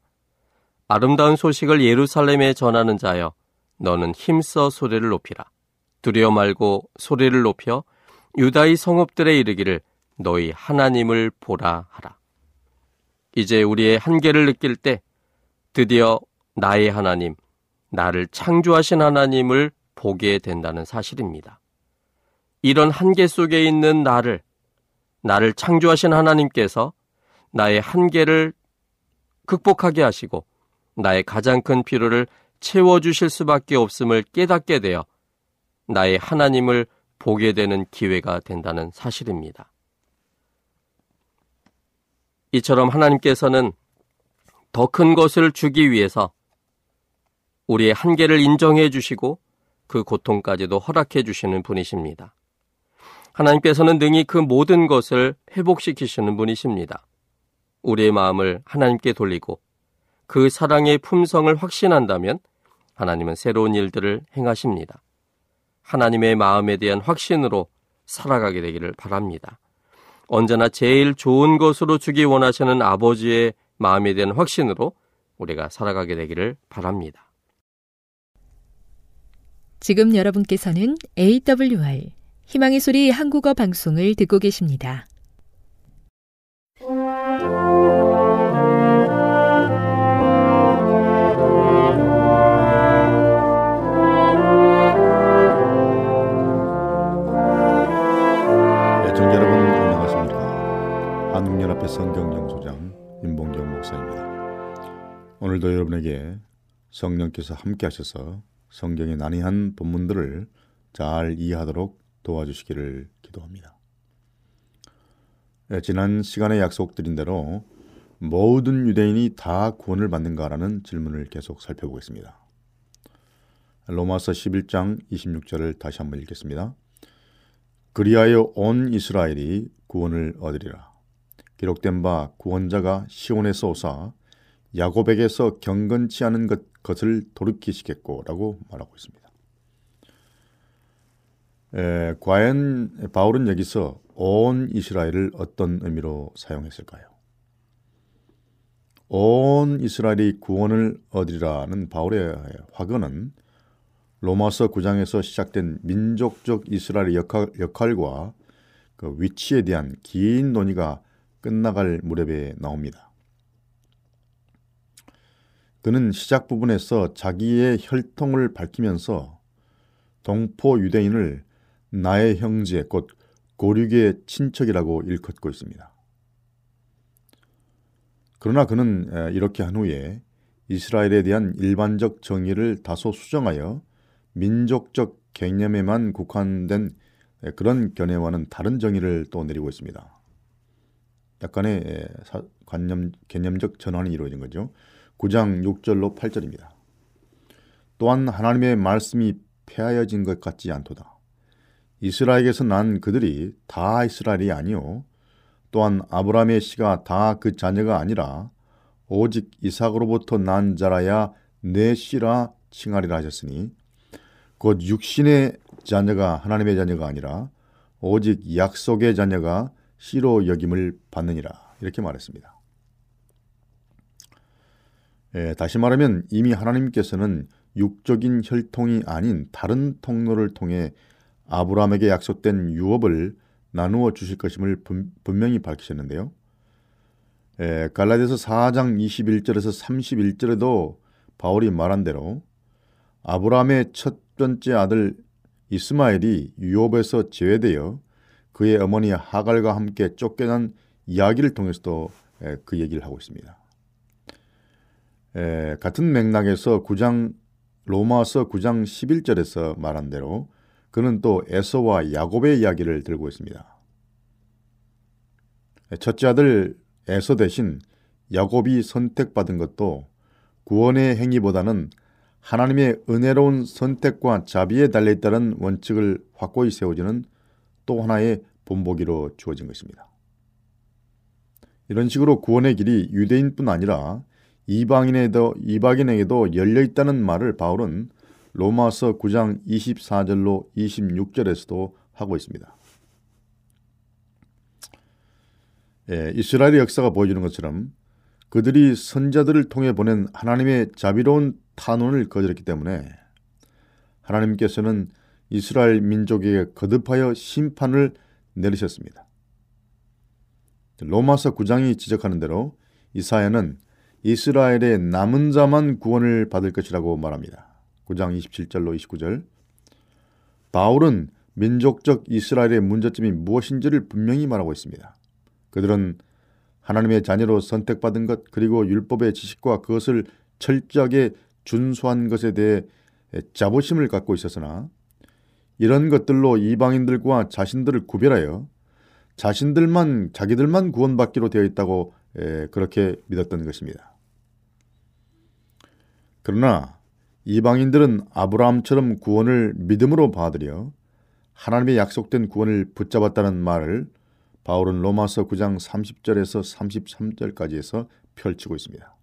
아름다운 소식을 예루살렘에 전하는 자여 너는 힘써 소리를 높이라. 두려워 말고 소리를 높여 유다의 성읍들에 이르기를 너희 하나님을 보라 하라. 이제 우리의 한계를 느낄 때 드디어 나의 하나님, 나를 창조하신 하나님을 보게 된다는 사실입니다. 이런 한계 속에 있는 나를 창조하신 하나님께서 나의 한계를 극복하게 하시고 나의 가장 큰 필요를 채워주실 수밖에 없음을 깨닫게 되어 나의 하나님을 보게 되는 기회가 된다는 사실입니다. 이처럼 하나님께서는 더 큰 것을 주기 위해서 우리의 한계를 인정해 주시고 그 고통까지도 허락해 주시는 분이십니다. 하나님께서는 능히 그 모든 것을 회복시키시는 분이십니다. 우리의 마음을 하나님께 돌리고 그 사랑의 품성을 확신한다면 하나님은 새로운 일들을 행하십니다. 하나님의 마음에 대한 확신으로 살아가게 되기를 바랍니다. 언제나 제일 좋은 것으로 주기 원하시는 아버지의 마음에 대한 확신으로 우리가 살아가게 되기를 바랍니다. 지금 여러분께서는 AWR 희망의 소리 한국어 방송을 듣고 계십니다. 애청자 여러분 안녕하십니까? 한국연합회 선경연소장 임봉렬 목사입니다. 오늘도 여러분에게 성령께서 함께하셔서 성경의 난이한 본문들을 잘 이해하도록 도와주시기를 기도합니다. 지난 시간에 약속드린 대로 모든 유대인이 다 구원을 받는가라는 질문을 계속 살펴보겠습니다. 로마서 11장 26절을 다시 한번 읽겠습니다. 그리하여 온 이스라엘이 구원을 얻으리라. 기록된 바 구원자가 시온에서 오사 야곱에게서 경건치 않은 것을 돌이키시겠고 라고 말하고 있습니다. 과연 바울은 여기서 온 이스라엘을 어떤 의미로 사용했을까요? 온 이스라엘이 구원을 얻으리라는 바울의 화근은 로마서 9장에서 시작된 민족적 이스라엘의 역할과 그 위치에 대한 긴 논의가 끝나갈 무렵에 나옵니다. 그는 시작 부분에서 자기의 혈통을 밝히면서 동포 유대인을 나의 형제, 곧 고륙의 친척이라고 일컫고 있습니다. 그러나 그는 이렇게 한 후에 이스라엘에 대한 일반적 정의를 다소 수정하여 민족적 개념에만 국한된 그런 견해와는 다른 정의를 또 내리고 있습니다. 약간의 개념적 전환이 이루어진 거죠. 9장 6절로 8절입니다. 또한 하나님의 말씀이 폐하여진 것 같지 않도다. 이스라엘에게서 난 그들이 다 이스라엘이 아니오. 또한 아브라함의 씨가 다 그 자녀가 아니라 오직 이삭으로부터 난 자라야 내 씨라 칭하리라 하셨으니 곧 육신의 자녀가 하나님의 자녀가 아니라 오직 약속의 자녀가 씨로 여김을 받느니라 이렇게 말했습니다. 다시 말하면 이미 하나님께서는 육적인 혈통이 아닌 다른 통로를 통해 아브라함에게 약속된 유업을 나누어 주실 것임을 분명히 밝히셨는데요. 갈라디아서 4장 21절에서 31절에도 바울이 말한 대로 아브라함의 첫 번째 아들 이스마엘이 유업에서 제외되어 그의 어머니 하갈과 함께 쫓겨난 이야기를 통해서도 그 얘기를 하고 있습니다. 같은 맥락에서 로마서 9장 11절에서 말한 대로 그는 또 에서와 야곱의 이야기를 들고 있습니다. 첫째 아들 에서 대신 야곱이 선택받은 것도 구원의 행위보다는 하나님의 은혜로운 선택과 자비에 달려있다는 원칙을 확고히 세워지는 또 하나의 본보기로 주어진 것입니다. 이런 식으로 구원의 길이 유대인뿐 아니라 이방인에게도 열려있다는 말을 바울은 로마서 9장 24절로 26절에서도 하고 있습니다. 예, 이스라엘의 역사가 보여주는 것처럼 그들이 선자들을 통해 보낸 하나님의 자비로운 탄원을 거절했기 때문에 하나님께서는 이스라엘 민족에게 거듭하여 심판을 내리셨습니다. 로마서 9장이 지적하는 대로 이사야는 이스라엘의 남은 자만 구원을 받을 것이라고 말합니다. 9장 27절로 29절. 바울은 민족적 이스라엘의 문제점이 무엇인지를 분명히 말하고 있습니다. 그들은 하나님의 자녀로 선택받은 것, 그리고 율법의 지식과 그것을 철저하게 준수한 것에 대해 자부심을 갖고 있었으나 이런 것들로 이방인들과 자신들을 구별하여 자기들만 구원받기로 되어 있다고 그렇게 믿었던 것입니다. 그러나 이방인들은 아브라함처럼 구원을 믿음으로 받아들여 하나님의 약속된 구원을 붙잡았다는 말을 바울은 로마서 9장 30절에서 33절까지에서 펼치고 있습니다.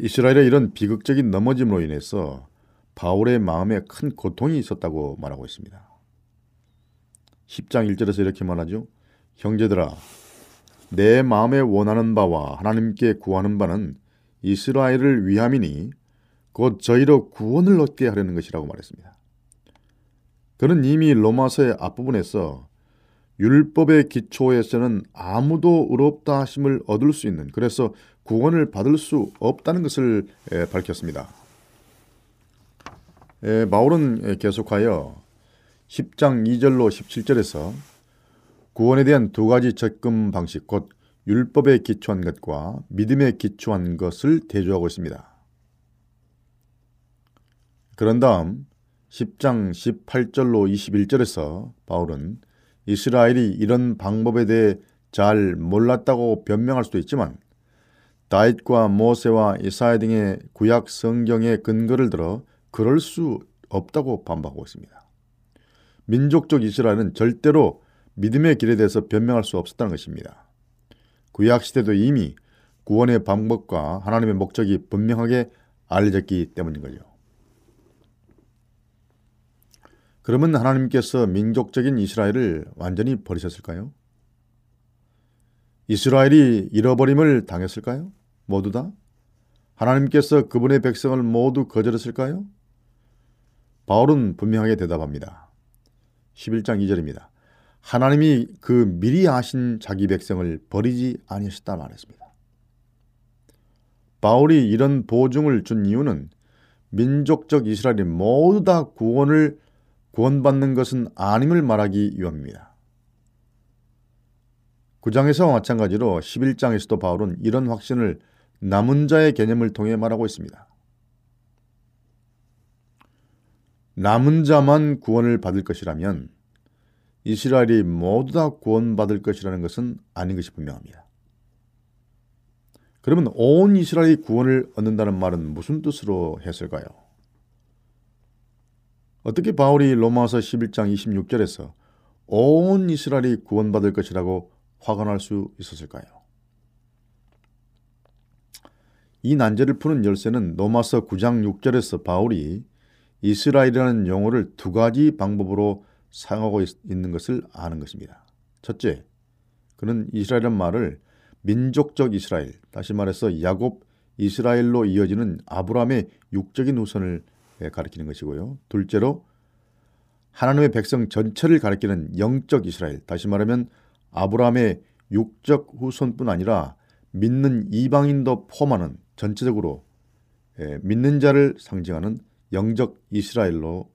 이스라엘의 이런 비극적인 넘어짐으로 인해서 바울의 마음에 큰 고통이 있었다고 말하고 있습니다. 10장 1절에서 이렇게 말하죠. 형제들아, 내 마음에 원하는 바와 하나님께 구하는 바는 이스라엘을 위함이니 곧 저희로 구원을 얻게 하려는 것이라고 말했습니다. 그는 이미 로마서의 앞부분에서 율법의 기초에서는 아무도 의롭다 하심을 얻을 수 있는, 그래서 구원을 받을 수 없다는 것을 밝혔습니다. 바울은 계속하여 10장 2절로 17절에서 구원에 대한 두 가지 접근 방식, 곧 율법에 기초한 것과 믿음에 기초한 것을 대조하고 있습니다. 그런 다음 10장 18절로 21절에서 바울은 이스라엘이 이런 방법에 대해 잘 몰랐다고 변명할 수도 있지만 다윗과 모세와 이사야 등의 구약 성경의 근거를 들어 그럴 수 없다고 반박하고 있습니다. 민족적 이스라엘은 절대로 믿음의 길에 대해서 변명할 수 없었다는 것입니다. 구약시대도 이미 구원의 방법과 하나님의 목적이 분명하게 알려졌기 때문인 거죠. 그러면 하나님께서 민족적인 이스라엘을 완전히 버리셨을까요? 이스라엘이 잃어버림을 당했을까요? 모두 다? 하나님께서 그분의 백성을 모두 거절했을까요? 바울은 분명하게 대답합니다. 11장 2절입니다. 하나님이 그 미리 아신 자기 백성을 버리지 아니하셨다 말했습니다. 바울이 이런 보증을 준 이유는 민족적 이스라엘이 모두 다 구원받는 것은 아님을 말하기 위함입니다. 9장에서와 마찬가지로 11장에서도 바울은 이런 확신을 남은 자의 개념을 통해 말하고 있습니다. 남은 자만 구원을 받을 것이라면 이스라엘이 모두 다 구원받을 것이라는 것은 아닌 것이 분명합니다. 그러면 온 이스라엘이 구원을 얻는다는 말은 무슨 뜻으로 했을까요? 어떻게 바울이 로마서 11장 26절에서 온 이스라엘이 구원받을 것이라고 확언할 수 있었을까요? 이 난제를 푸는 열쇠는 로마서 9장 6절에서 바울이 이스라엘이라는 용어를 두 가지 방법으로 사용하고 있는 것을 아는 것입니다. 첫째, 그는 이스라엘이라는 말을 민족적 이스라엘, 다시 말해서 야곱 이스라엘로 이어지는 아브라함의 육적인 후손을 가리키는 것이고요. 둘째로 하나님의 백성 전체를 가리키는 영적 이스라엘, 다시 말하면 아브라함의 육적 후손뿐 아니라 믿는 이방인도 포함하는, 전체적으로 믿는 자를 상징하는 영적 이스라엘로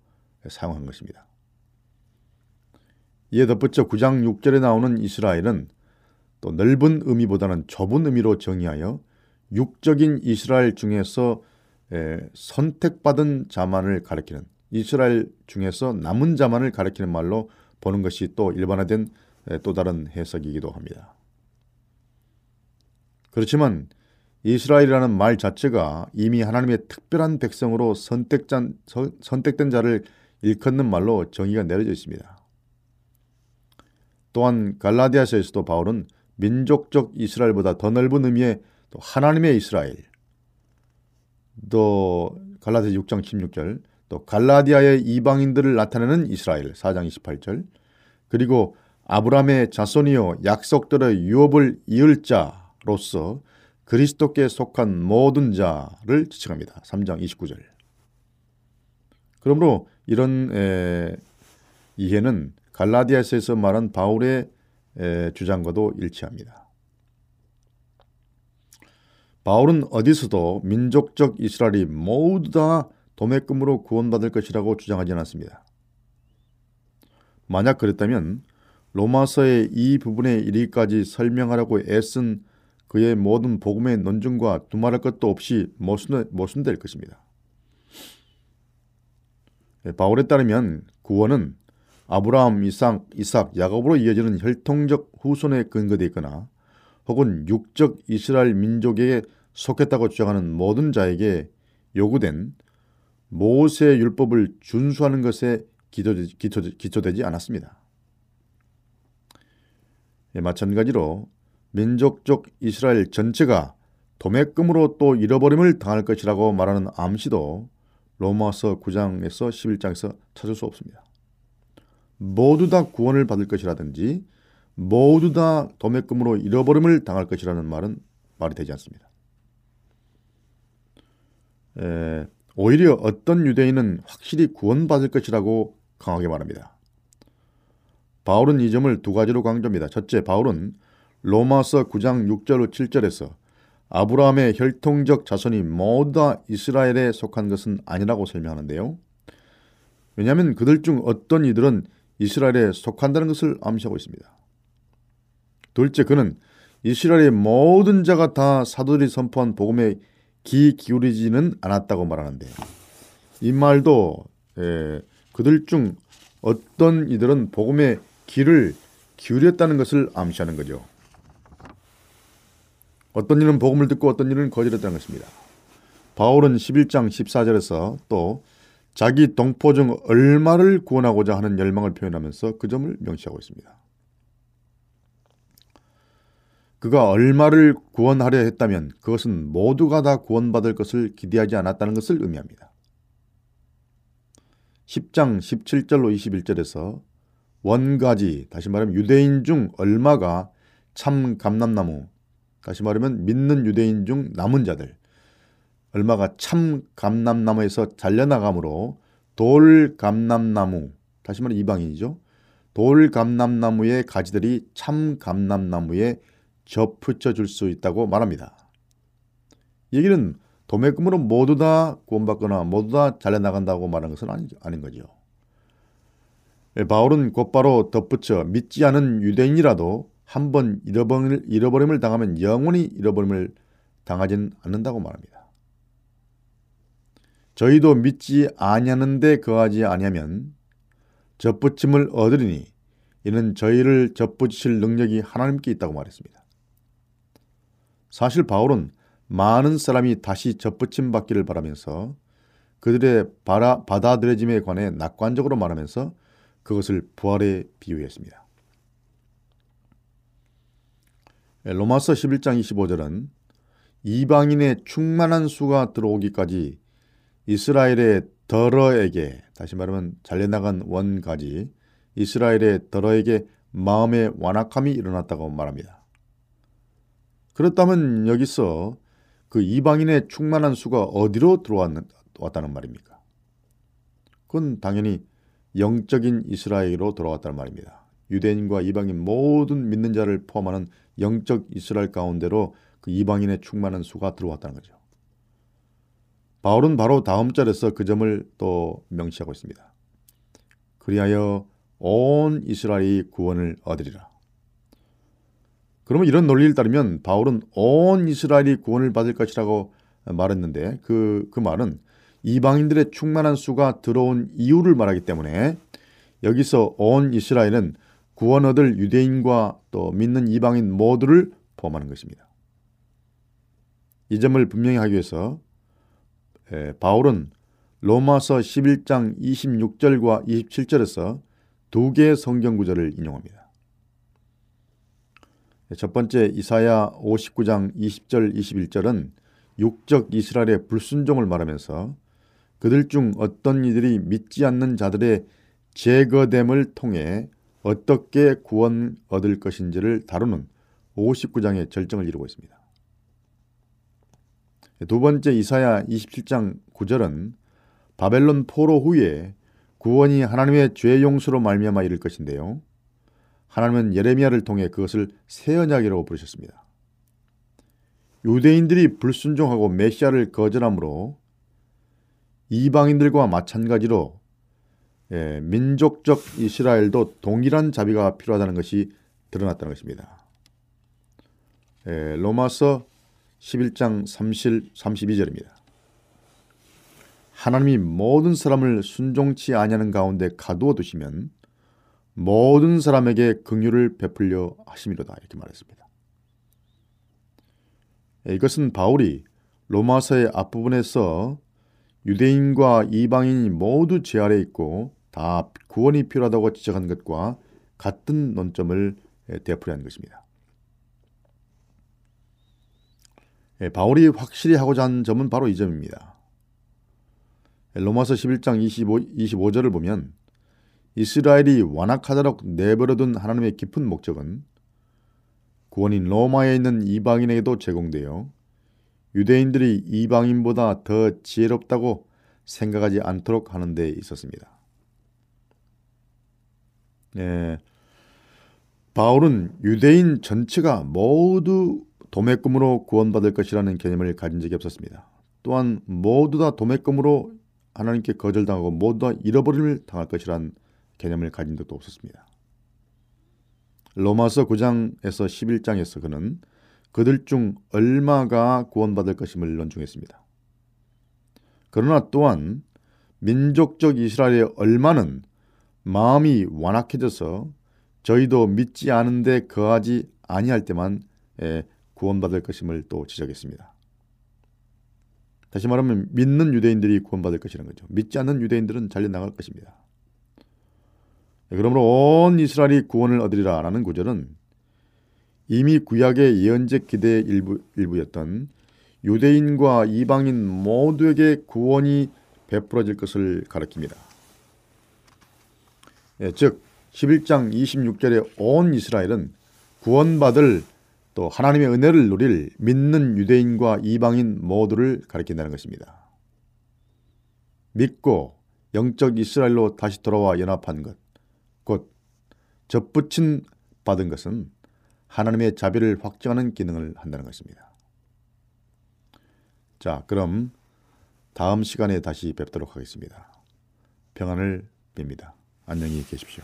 사용한 것입니다. 이에 덧붙여 9장 6절에 나오는 이스라엘은 또 넓은 의미보다는 좁은 의미로 정의하여 육적인 이스라엘 중에서 선택받은 자만을 가리키는, 이스라엘 중에서 남은 자만을 가리키는 말로 보는 것이 또 일반화된 또 다른 해석이기도 합니다. 그렇지만 이스라엘이라는 말 자체가 이미 하나님의 특별한 백성으로 선택된 자를 일컫는 말로 정의가 내려져 있습니다. 또한 갈라디아서에서도 바울은 민족적 이스라엘보다 더 넓은 의미의 또 하나님의 이스라엘, 또 갈라디아서 6장 16절, 또 갈라디아의 이방인들을 나타내는 이스라엘 4장 28절, 그리고 아브라함의 자손이요 약속들의 유업을 이을 자로서 그리스도께 속한 모든 자를 지칭합니다. 3장 29절. 그러므로 이런 이해는 갈라디아서에서 말한 바울의 주장과도 일치합니다. 바울은 어디서도 민족적 이스라엘이 모두 다 도매금으로 구원받을 것이라고 주장하지는 않습니다. 만약 그랬다면 로마서의 이 부분에 이르기까지 설명하려고 애쓴 그의 모든 복음의 논증과 두말할 것도 없이 모순될 것입니다. 바울에 따르면 구원은 아브라함, 이삭, 야곱으로 이어지는 혈통적 후손에 근거되어 있거나 혹은 육적 이스라엘 민족에 속했다고 주장하는 모든 자에게 요구된 모세의 율법을 준수하는 것에 기초되지 않았습니다. 마찬가지로 민족적 이스라엘 전체가 도매금으로 또 잃어버림을 당할 것이라고 말하는 암시도 로마서 9장에서 11장에서 찾을 수 없습니다. 모두 다 구원을 받을 것이라든지 모두 다 도매금으로 잃어버림을 당할 것이라는 말이 되지 않습니다. 오히려 어떤 유대인은 확실히 구원받을 것이라고 강하게 말합니다. 바울은 이 점을 두 가지로 강조합니다. 첫째, 바울은 로마서 9장 6절로 7절에서 아브라함의 혈통적 자손이 모두 다 이스라엘에 속한 것은 아니라고 설명하는데요. 왜냐하면 그들 중 어떤 이들은 이스라엘에 속한다는 것을 암시하고 있습니다. 둘째, 그는 이스라엘의 모든 자가 다 사도들이 선포한 복음에 귀 기울이지는 않았다고 말하는데, 이 말도 그들 중 어떤 이들은 복음에 귀를 기울였다는 것을 암시하는 거죠. 어떤 이는 복음을 듣고 어떤 이는 거절했다는 것입니다. 바울은 11장 14절에서 또 자기 동포 중 얼마를 구원하고자 하는 열망을 표현하면서 그 점을 명시하고 있습니다. 그가 얼마를 구원하려 했다면 그것은 모두가 다 구원받을 것을 기대하지 않았다는 것을 의미합니다. 10장 17절로 21절에서 원가지, 다시 말하면 유대인 중 얼마가 참 감람나무, 다시 말하면 믿는 유대인 중 남은 자들, 얼마가 참 감람나무에서 잘려나감으로 돌 감람나무, 다시 말하면 이방인이죠. 돌 감람나무의 가지들이 참 감람나무에 접붙여 줄 수 있다고 말합니다. 얘기는 도매금으로 모두 다 구원받거나 모두 다 잘려나간다고 말하는 것은 아닌 거죠. 바울은 곧바로 덧붙여 믿지 않은 유대인이라도 한 번 잃어버림을 당하면 영원히 잃어버림을 당하진 않는다고 말합니다. 저희도 믿지 아니하는데 거하지 아니하면 접붙임을 얻으리니 이는 저희를 접붙이실 능력이 하나님께 있다고 말했습니다. 사실 바울은 많은 사람이 다시 접붙임 받기를 바라면서 그들의 받아들여짐에 관해 낙관적으로 말하면서 그것을 부활에 비유했습니다. 로마서 11장 25절은 이방인의 충만한 수가 들어오기까지 이스라엘의 더러에게, 다시 말하면 잘려나간 원가지, 이스라엘의 더러에게 마음의 완악함이 일어났다고 말합니다. 그렇다면 여기서 그 이방인의 충만한 수가 어디로 들어왔다는 말입니까? 그건 당연히 영적인 이스라엘로 돌아왔다는 말입니다. 유대인과 이방인 모든 믿는 자를 포함하는 영적 이스라엘 가운데로 그 이방인의 충만한 수가 들어왔다는 거죠. 바울은 바로 다음 절에서 그 점을 또 명시하고 있습니다. 그리하여 온 이스라엘이 구원을 얻으리라. 그러면 이런 논리를 따르면 바울은 온 이스라엘이 구원을 받을 것이라고 말했는데 그 말은 이방인들의 충만한 수가 들어온 이유를 말하기 때문에 여기서 온 이스라엘은 구원 얻을 유대인과 또 믿는 이방인 모두를 포함하는 것입니다. 이 점을 분명히 하기 위해서 바울은 로마서 11장 26절과 27절에서 두 개의 성경 구절을 인용합니다. 첫 번째 이사야 59장 20절 21절은 육적 이스라엘의 불순종을 말하면서 그들 중 어떤 이들이 믿지 않는 자들의 제거됨을 통해 어떻게 구원 얻을 것인지를 다루는 59장의 절정을 이루고 있습니다. 두 번째 이사야 27장 9절은 바벨론 포로 후에 구원이 하나님의 죄 용서로 말미암아 이를 것인데요, 하나님은 예레미야를 통해 그것을 새 언약이라고 부르셨습니다. 유대인들이 불순종하고 메시아를 거절함으로 이방인들과 마찬가지로 민족적 이스라엘도 동일한 자비가 필요하다는 것이 드러났다는 것입니다. 로마서 11장 32절입니다. 하나님이 모든 사람을 순종치 아니하는 가운데 가두어 두시면 모든 사람에게 긍휼을 베풀려 하심이로다, 이렇게 말했습니다. 이것은 바울이 로마서의 앞부분에서 유대인과 이방인이 모두 죄 아래 있고 다 구원이 필요하다고 지적한 것과 같은 논점을 되풀이한 것입니다. 바울이 확실히 하고자 한 점은 바로 이 점입니다. 로마서 11장 25절을 보면 이스라엘이 완악하도록 내버려둔 하나님의 깊은 목적은 구원인 로마에 있는 이방인에게도 제공되어 유대인들이 이방인보다 더 지혜롭다고 생각하지 않도록 하는 데 있었습니다. 바울은 유대인 전체가 모두 도매금으로 구원받을 것이라는 개념을 가진 적이 없었습니다. 또한 모두 다 도매금으로 하나님께 거절당하고 모두 다 잃어버림을 당할 것이라는 개념을 가진 적도 없었습니다. 로마서 9장에서 11장에서 그는 그들 중 얼마가 구원받을 것임을 논중했습니다. 그러나 또한 민족적 이스라엘의 얼마는 마음이 완악해져서 저희도 믿지 않은데 거하지 아니할 때만 구원받을 것임을 또 지적했습니다. 다시 말하면 믿는 유대인들이 구원받을 것이라는 거죠. 믿지 않는 유대인들은 잘려나갈 것입니다. 그러므로 온 이스라엘이 구원을 얻으리라 라는 구절은 이미 구약의 예언적 기대의 일부였던 유대인과 이방인 모두에게 구원이 베풀어질 것을 가리킵니다. 즉 11장 26절에 온 이스라엘은 구원받을 또 하나님의 은혜를 누릴 믿는 유대인과 이방인 모두를 가리킨다는 것입니다. 믿고 영적 이스라엘로 다시 돌아와 연합한 것, 곧 접붙임 받은 것은 하나님의 자비를 확증하는 기능을 한다는 것입니다. 자, 그럼 다음 시간에 다시 뵙도록 하겠습니다. 평안을 빕니다. 안녕히 계십시오.